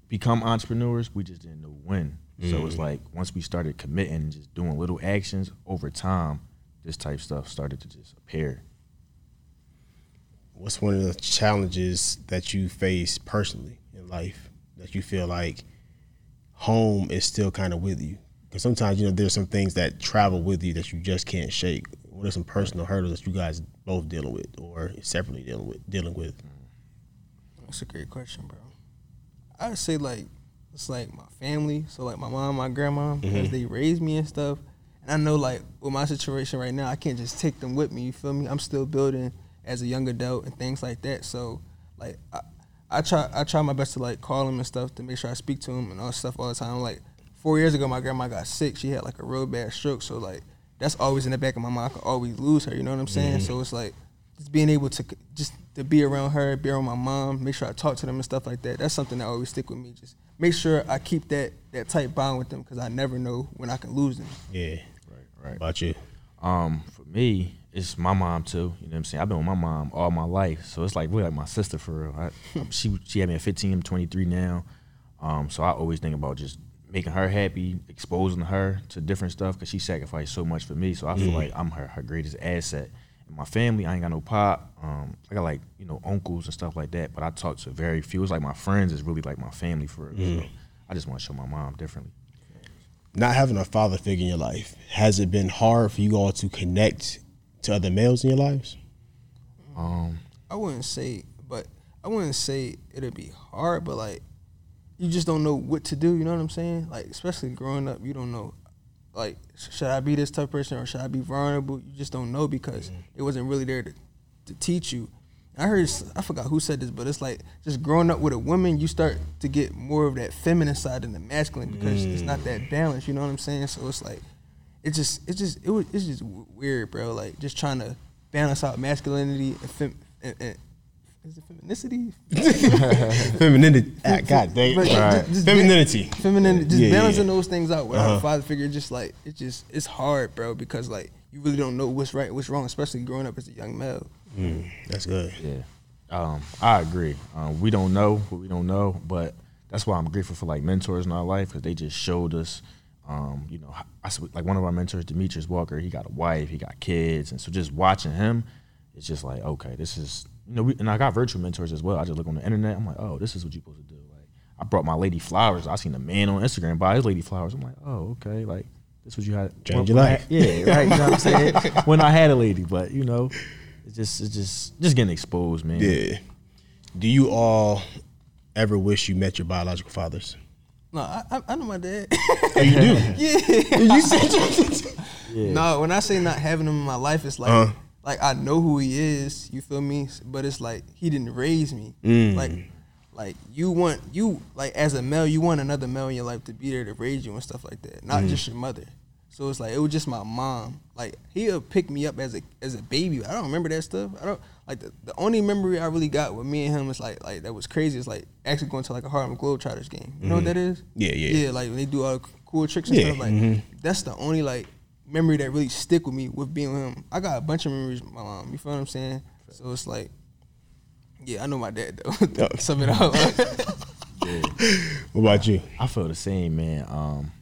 become entrepreneurs, we just didn't know when. Mm-hmm. So it's like once we started committing and just doing little actions over time, this type of stuff started to just appear. What's one of the challenges that you face personally in life that you feel like home is still kind of with you? Because sometimes, you know, there's some things that travel with you that you just can't shake. What are some personal hurdles that you guys both dealing with or separately dealing with? Dealing with? That's a great question, bro. I'd say like, it's like my family, so like my mom, my grandma, because mm-hmm. they raised me and stuff. And I know like with my situation right now, I can't just take them with me, you feel me? I'm still building as a young adult and things like that. So like I, I try I try my best to like call them and stuff to make sure I speak to them and all stuff all the time. Like four years ago, my grandma got sick. She had like a real bad stroke. So like that's always in the back of my mind. I could always lose her, you know what I'm saying? Mm-hmm. So it's like just being able to just to be around her, be around my mom, make sure I talk to them and stuff like that. That's something that always stick with me. Just make sure I keep that that tight bond with them because I never know when I can lose them. Yeah, right, right. How about you? Um, for me, it's my mom too. You know what I'm saying? I've been with my mom all my life, so it's like really like my sister for real. I, she she had me at fifteen, I'm twenty-three now. Um, so I always think about just making her happy, exposing her to different stuff because she sacrificed so much for me. So I feel mm. like I'm her her greatest asset. My family, I ain't got no pop. Um, I got like, you know, uncles and stuff like that, but I talk to very few. It's like my friends is really like my family for it. Mm. So I just want to show my mom differently. Not having a father figure in your life, has it been hard for you all to connect to other males in your lives? Um, I wouldn't say, but I wouldn't say it'll be hard, but like, you just don't know what to do, you know what I'm saying? Like, especially growing up, you don't know. Like, should I be this tough person or should I be vulnerable? You just don't know because mm-hmm. it wasn't really there to, to teach you. And I heard, I forgot who said this, but it's like just growing up with a woman, you start to get more of that feminine side than the masculine because mm. it's not that balanced, you know what I'm saying? So it's like, it just, it's just, it was, it's just weird, bro. Like just trying to balance out masculinity and, fem, and, and is it feminicity? Femininity. Ah, God dang it. Just, right. just femininity. Femininity. Just yeah, balancing yeah. those things out without uh-huh. a father figure. Just like, it's just, it's hard, bro, because like, you really don't know what's right, what's wrong, especially growing up as a young male. Mm, that's good. Yeah. Um, I agree. Um, we don't know what we don't know, but that's why I'm grateful for like mentors in our life because they just showed us Um, you know, I, like one of our mentors, Demetrius Walker, he got a wife, he got kids. And so just watching him, it's just like, okay, this is, you know, we, and I got virtual mentors as well. I just look on the internet. I'm like, oh, this is what you're supposed to do. Like, I brought my lady flowers. I seen a man on Instagram buy his lady flowers. I'm like, oh, okay. Like, this was you had. Change your life. I, yeah, right. You know what I'm saying? When I had a lady, but, you know, it's just, it's just, just getting exposed, man. Yeah. Do you all ever wish you met your biological fathers? No, I, I, I know my dad. Oh, you do? Yeah. You said yeah. No, when I say not having him in my life, it's like, uh-huh. like I know who he is, you feel me? But it's like, he didn't raise me. Mm. Like, like you want, you, like as a male, you want another male in your life to be there to raise you and stuff like that, not mm. just your mother. So it's like, it was just my mom. Like, he'll pick me up as a as a baby. I don't remember that stuff. I don't, like the, the only memory I really got with me and him is like, like that was crazy. It's like actually going to like a Harlem Globetrotters game. You mm-hmm. know what that is? Yeah, yeah. Yeah, like when they do all the cool tricks and yeah. stuff. Like mm-hmm. that's the only like memory that really stick with me with being with him. I got a bunch of memories with my mom, you feel what I'm saying? So it's like, yeah, I know my dad though. To oh. sum it up. Yeah. What about you? I feel the same, man. Um,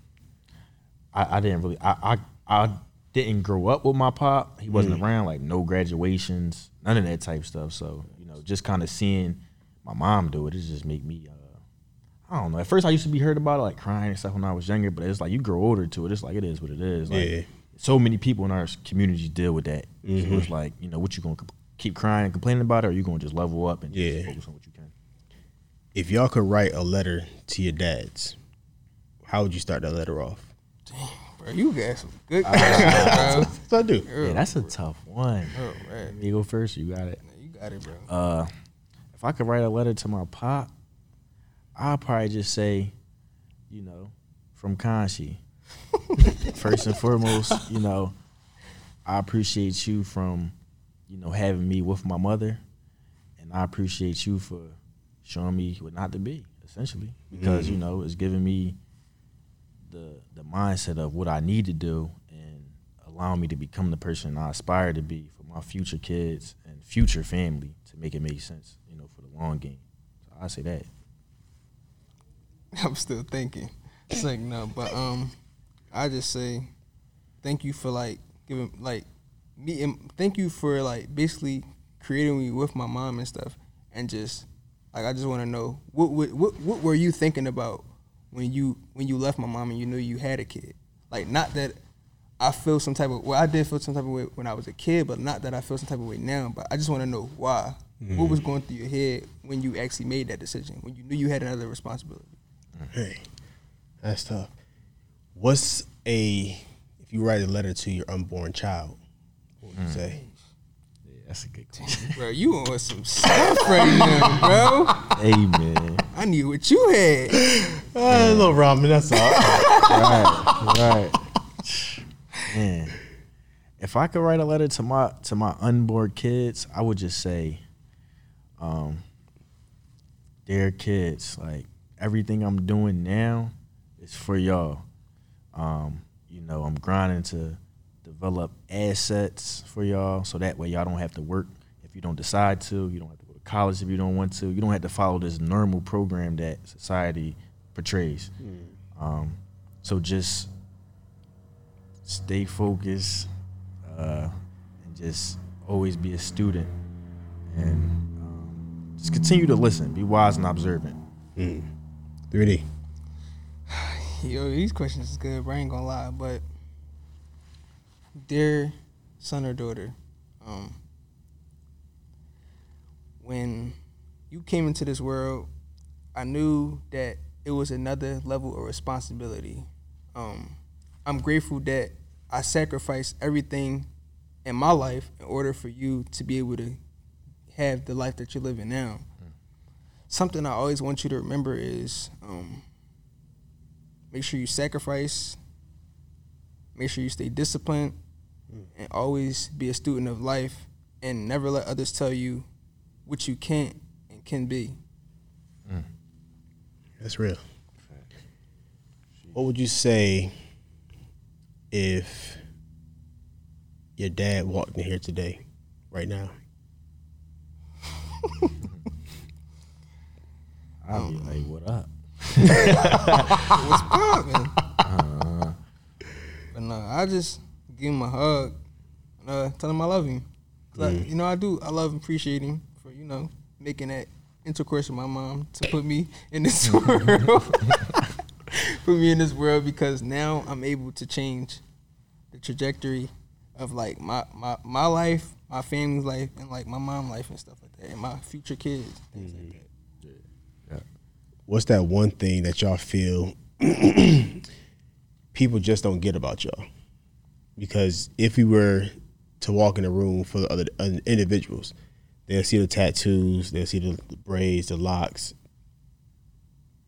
I, I didn't really, I, I, I didn't grow up with my pop. He wasn't mm. around, like no graduations, none of that type stuff. So, you know, just kind of seeing my mom do it, it just make me, uh, I don't know. At first I used to be heard about it, like crying and stuff when I was younger, but it's like you grow older to it. It's like, it is what it is. Like, yeah. So many people in our community deal with that. Mm-hmm. So it's like, you know, what you going to keep crying and complaining about it, or are you going to just level up and yeah. just focus on what you can? If y'all could write a letter to your dads, how would you start that letter off? Bro, you got some good questions, uh, bro. I do. Yeah, that's a tough one. Oh, man. You go first, you got it. You got it, bro. Uh, if I could write a letter to my pop, I'll probably just say, you know, from Kanshi. First and foremost, you know, I appreciate you from, you know, having me with my mother, and I appreciate you for showing me what not to be, essentially, because, mm-hmm. you know, it's giving me the the mindset of what I need to do and allow me to become the person I aspire to be for my future kids and future family to make it make sense, you know, for the long game. So I say that. I'm still thinking. It's like, no, but um, I just say thank you for, like, giving, like, me, and thank you for, like, basically creating me with my mom and stuff, and just, like, I just want to know, what, what what what were you thinking about when you when you left my mom and you knew you had a kid? Like, not that I feel some type of, well, I did feel some type of way when I was a kid, but not that I feel some type of way now, but I just want to know why. Mm. What was going through your head when you actually made that decision, when you knew you had another responsibility? Hey, that's tough. What's a, if you write a letter to your unborn child, what would mm. you say? Yeah, that's a good question. Bro, you on some stuff right now, bro. Hey, man. I knew what you had. Uh, a little ramen, that's all. Right, right. Man, if I could write a letter to my to my unborn kids, I would just say, um, dear kids, like, everything I'm doing now is for y'all. Um, you know, I'm grinding to develop assets for y'all, so that way y'all don't have to work if you don't decide to. You don't have to college if you don't want to. You don't have to follow this normal program that society portrays. Mm. Um, so just stay focused uh, and just always be a student and um, just continue to listen. Be wise and observant. Mm. three D. Yo, these questions is good, bro. I ain't gonna lie, but dear son or daughter, um, when you came into this world, I knew that it was another level of responsibility. Um, I'm grateful that I sacrificed everything in my life in order for you to be able to have the life that you're living now. Mm. Something I always want you to remember is um, make sure you sacrifice, make sure you stay disciplined, mm. and always be a student of life and never let others tell you what you can't and can be. Mm. That's real. What would you say if your dad walked in here today, right now? I'd be like, what up? What's poppin'? Uh, know. I just give him a hug and uh, tell him I love him. Like, mm. You know, I do. I love and appreciate him for, you know, making that intercourse with my mom to put me in this world. Put me in this world because now I'm able to change the trajectory of, like, my, my, my life, my family's life, and, like, my mom's life and stuff like that, and my future kids, things mm-hmm. like that. What's that one thing that y'all feel people just don't get about y'all? Because if we were to walk in a room full of other uh, individuals, they'll see the tattoos, they'll see the, the braids, the locks.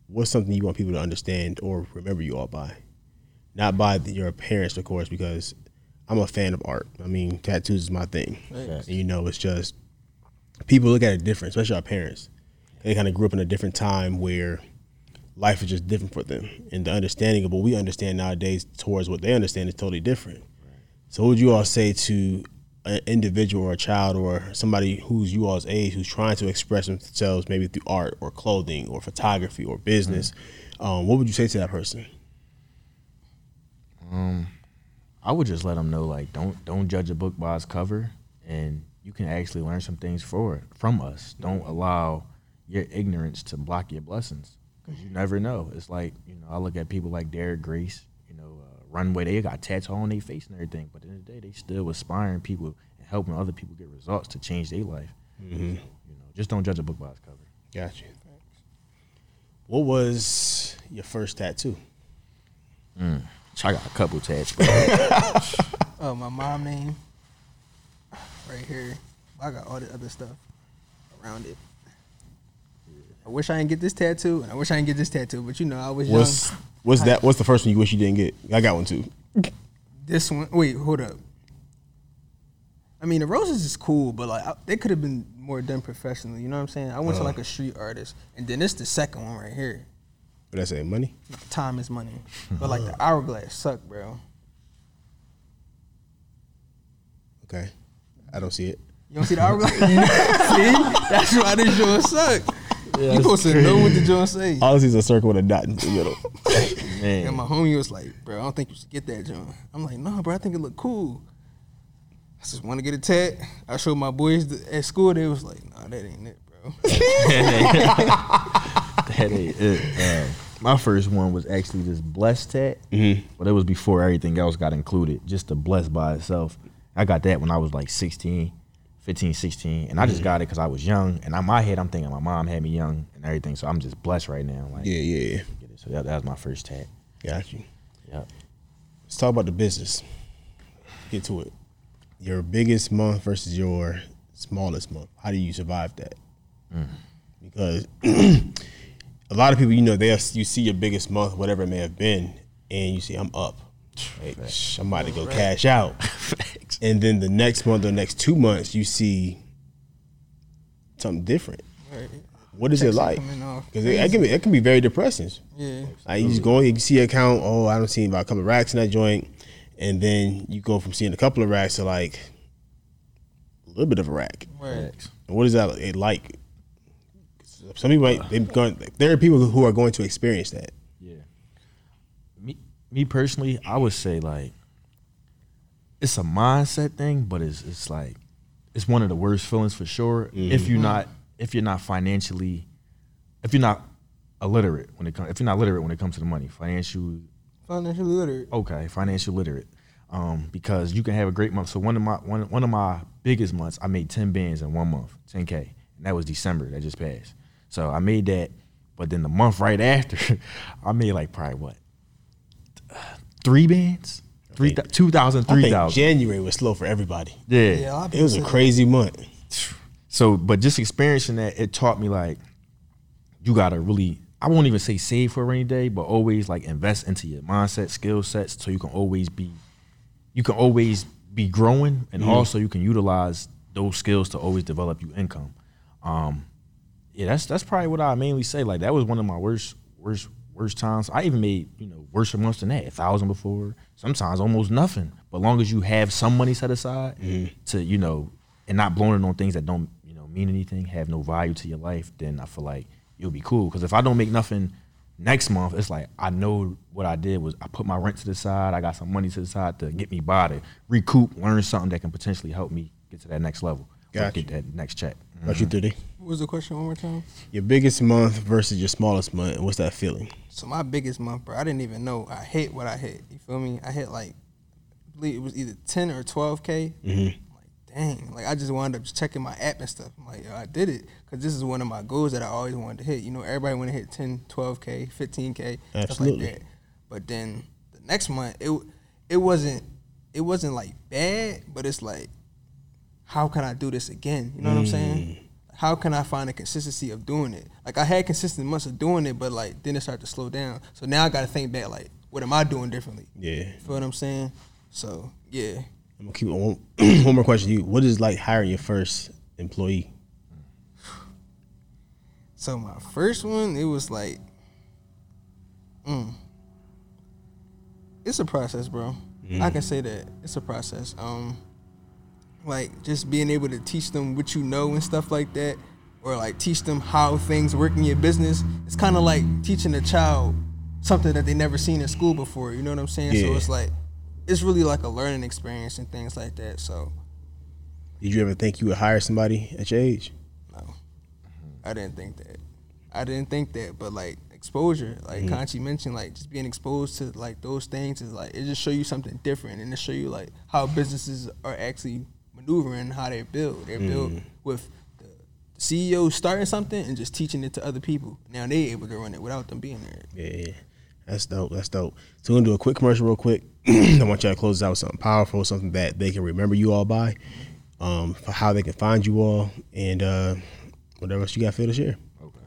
What's something you want people to understand or remember you all by? Not by the, your appearance, of course, because I'm a fan of art. I mean, tattoos is my thing. Yes. And, you know, it's just people look at it different, especially our parents. They kind of grew up in a different time where life is just different for them. And the understanding of what we understand nowadays towards what they understand is totally different. Right. So what would you all say to an individual or a child or somebody who's you all's age who's trying to express themselves maybe through art or clothing or photography or business? Mm-hmm. Um, what would you say to that person? Um, I would just let them know, like, don't don't judge a book by its cover, and you can actually learn some things for it, from us. Don't allow your ignorance to block your blessings, because you never know. It's like, you know, I look at people like Derek Grace, you know, uh, Runway, they got tattoos on their face and everything, but at the end of the day, they still inspiring people and helping other people get results to change their life. Mm-hmm. So, you know, just don't judge a book by its cover. Gotcha. What was your first tattoo? Mm, I got a couple tattoos. uh, my mom name, right here. I got all the other stuff around it. I wish I didn't get this tattoo, and I wish I didn't get this tattoo, but you know, I was what's, young. What's I, that? What's the first one you wish you didn't get? I got one too. This one, wait, hold up. I mean, the roses is cool, but like, I, they could have been more done professionally, you know what I'm saying? I went uh, to like a street artist, and then it's the second one right here. What did I say, money? No, time is money. But like the hourglass sucked, bro. Okay, I don't see it. You don't see the hourglass? See, that's why this joint sucked. Yeah, you supposed crazy. to know what the joint say. All I see is a circle with a dot in the middle. Man. And my homie was like, bro, I don't think you should get that joint. I'm like, no, bro, I think it look cool. I just want to get a tat. I showed my boys th- at school. They was like, nah, that ain't it, bro. That ain't it. Uh, my first one was actually this blessed tat. Mm-hmm. But it was before everything else got included. Just the blessed by itself. I got that when I was like sixteen, fifteen, sixteen, and I just got it because I was young, and in my head I'm thinking my mom had me young and everything, so I'm just blessed right now. Like, yeah, yeah, yeah. So that, that was my first tat. Got you. Yep. Let's talk about the business. Get to it. Your biggest month versus your smallest month. How do you survive that? Mm. Because a lot of people, you know, they have, you see your biggest month, whatever it may have been, and you see I'm up. Like, I'm about to go right. cash out. And then the next month or next two months, you see something different. Right. What is Texas it like? Because it, it, can be, it can be very depressing. Yeah. Like you just go, you see an account, oh, I don't see about a couple of racks in that joint. And then you go from seeing a couple of racks to like a little bit of a rack. Right. And what is that it like? Some people, like, they've gone, like, there are people who are going to experience that. Yeah. Me, me personally, I would say like, it's a mindset thing, but it's it's like it's one of the worst feelings for sure. Mm-hmm. If you're not if you're not financially, if you're not illiterate when it comes, if you're not literate when it comes to the money, financial, financially literate. Okay, financially literate, um, because you can have a great month. So one of my one one of my biggest months, I made ten bands in one month, ten k, and that was December that just passed. So I made that, but then the month right after, I made like probably what three bands. Three th- two thousand, three thousand. January was slow for everybody. Yeah, yeah it was a crazy month. So, but just experiencing that, it taught me like you gotta really. I won't even say save for a rainy day, but always like invest into your mindset, skill sets, so you can always be, you can always be growing, and mm-hmm. also you can utilize those skills to always develop your income. Um, yeah, that's that's probably what I mainly say. Like that was one of my worst worst. worst times. I even made, you know, worse months than that, a thousand before, sometimes almost nothing. But long as you have some money set aside mm-hmm. to, you know, and not blowing it on things that don't, you know, mean anything, have no value to your life, then I feel like you'll be cool. Because if I don't make nothing Next month, it's like, I know what I did was I put my rent to the side. I got some money to the side to get me by, to recoup, learn something that can potentially help me get to that next level. Got get that next check. Mm-hmm. Got you, three D. What was the question one more time? Your biggest month versus your smallest month. What's that feeling? So my biggest month, bro, I didn't even know I hit what I hit. You feel me? I hit like, I believe it was either ten or twelve K. Mm-hmm. Dang, like I just wound up just checking my app and stuff. I'm like, yo, I did it. Because this is one of my goals that I always wanted to hit. You know, everybody want to hit ten, twelve K, fifteen K, absolutely, stuff like that. But then the next month, it it wasn't it wasn't like bad, but it's like, how can I do this again? You know mm. what I'm saying? How can I find the consistency of doing it? Like I had consistent months of doing it, but like then it started to slow down. So now I got to think back, like, what am I doing differently? Yeah. You feel what I'm saying? So, yeah. I'm gonna keep one, one more question to you. What is it like hiring your first employee? So my first one, it was like, mm, it's a process, bro. Mm. I can say that it's a process. Um, like just being able to teach them what you know and stuff like that, or like teach them how things work in your business. It's kind of like teaching a child something that they never seen in school before. You know what I'm saying? Yeah. So it's like, it's really like a learning experience and things like that, so. Did you ever think you would hire somebody at your age? No, I didn't think that. I didn't think that, but like exposure, like mm-hmm. Kanshi mentioned, like just being exposed to like those things is like, it just show you something different and it show you like how businesses are actually maneuvering, how they build. They're mm-hmm. built with the C E O starting something and just teaching it to other people. Now they able to run it without them being there. Yeah. That's dope. That's dope. So we're going to do a quick commercial real quick. I want y'all to close out with something powerful, something that they can remember you all by, um, for how they can find you all, and uh, whatever else you got for this year. Okay.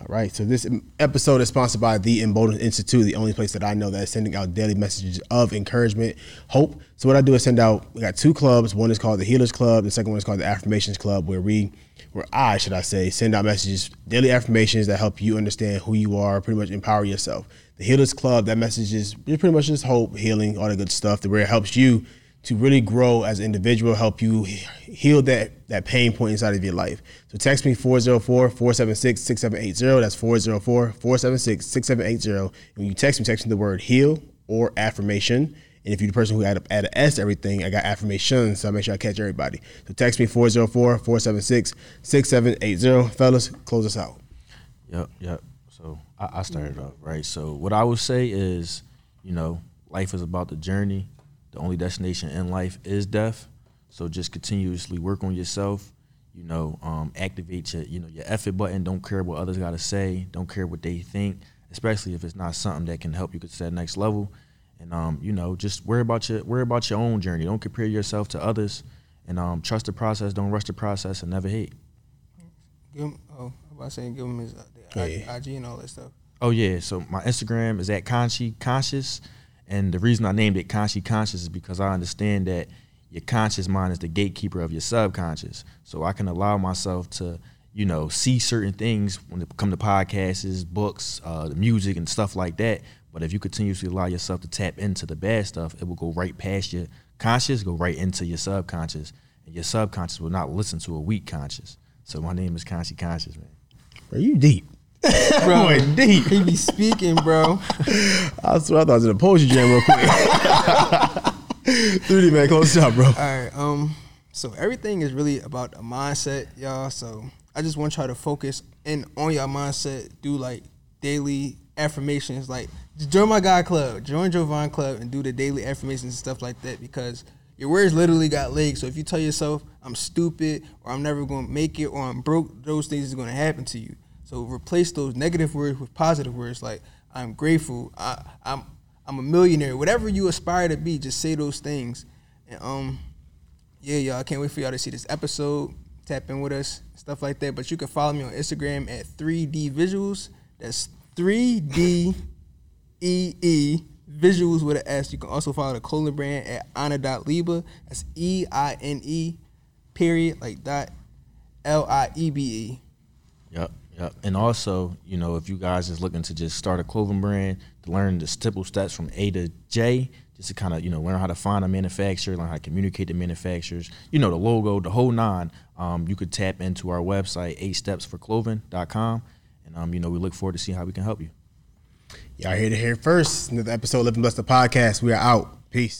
All right. So this episode is sponsored by the Embolden Institute, the only place that I know that is sending out daily messages of encouragement, hope. So what I do is send out, we got two clubs. One is called the Healers Club. The second one is called the Affirmations Club, where we where I, should I say, send out messages, daily affirmations that help you understand who you are, pretty much empower yourself. The Healers Club, that message is pretty much just hope, healing, all that good stuff, where it helps you to really grow as an individual, help you heal that, that pain point inside of your life. So text me four zero four, four seven six, six seven eight zero. That's four zero four, four seven six, six seven eight zero. And when you text me, text me the word heal or affirmation. And if you're the person who add, a, add an S to everything, I got affirmations, so I make sure I catch everybody. So text me four zero four, four seven six, six seven eight zero. Fellas, close us out. Yep, yep. So I, I started mm-hmm. up, right? So what I would say is, you know, life is about the journey. The only destination in life is death. So just continuously work on yourself, you know, um, activate your, you know, your effort button. Don't care what others got to say. Don't care what they think, especially if it's not something that can help you get to that next level. And, um, you know, just worry about your worry about your own journey. Don't compare yourself to others, and um, trust the process. Don't rush the process, and never hate. Give him, oh, I was about to say, give him his uh, yeah. I G and all that stuff. Oh, yeah. So my Instagram is at Kanshi Conscious. And the reason I named it Kanshi Conscious is because I understand that your conscious mind is the gatekeeper of your subconscious. So I can allow myself to, you know, see certain things when it comes to podcasts, books, uh, the music, and stuff like that. But if you continuously allow yourself to tap into the bad stuff, it will go right past your conscious, go right into your subconscious, and your subconscious will not listen to a weak conscious. So my name is Kanshi Conscious, man. Bro, you deep. Bro, boy, deep. He be speaking, bro. I swear I thought I was in a poetry jam real quick. three D, man, close up, bro. All right, um, so everything is really about a mindset, y'all. So I just want y'all to focus in on your mindset, do like daily affirmations, like join my guy club, join Jovan Club, and do the daily affirmations and stuff like that, because your words literally got legs. So if you tell yourself I'm stupid, or I'm never going to make it, or I'm broke, those things is going to happen to you. So replace those negative words with positive words, like I'm grateful, I, I'm I'm a millionaire, whatever you aspire to be. Just say those things, and um, yeah, y'all, I can't wait for y'all to see this episode. Tap in with us, stuff like that. But you can follow me on Instagram at three D Visuals. That's three D E E Visuals with an S. You can also follow the clothing brand at Eine dot Liebe. That's E I N E period, like dot L I E B E. Yep, yep. And also, you know, if you guys is looking to just start a clothing brand, to learn the simple steps from A to J, just to kind of, you know, learn how to find a manufacturer, learn how to communicate to manufacturers, you know, the logo, the whole nine, um, you could tap into our website, eight steps for clothing dot com. Um, you know, we look forward to seeing how we can help you. Y'all heard it here first. Another episode of Living Blessed the Podcast. We are out. Peace.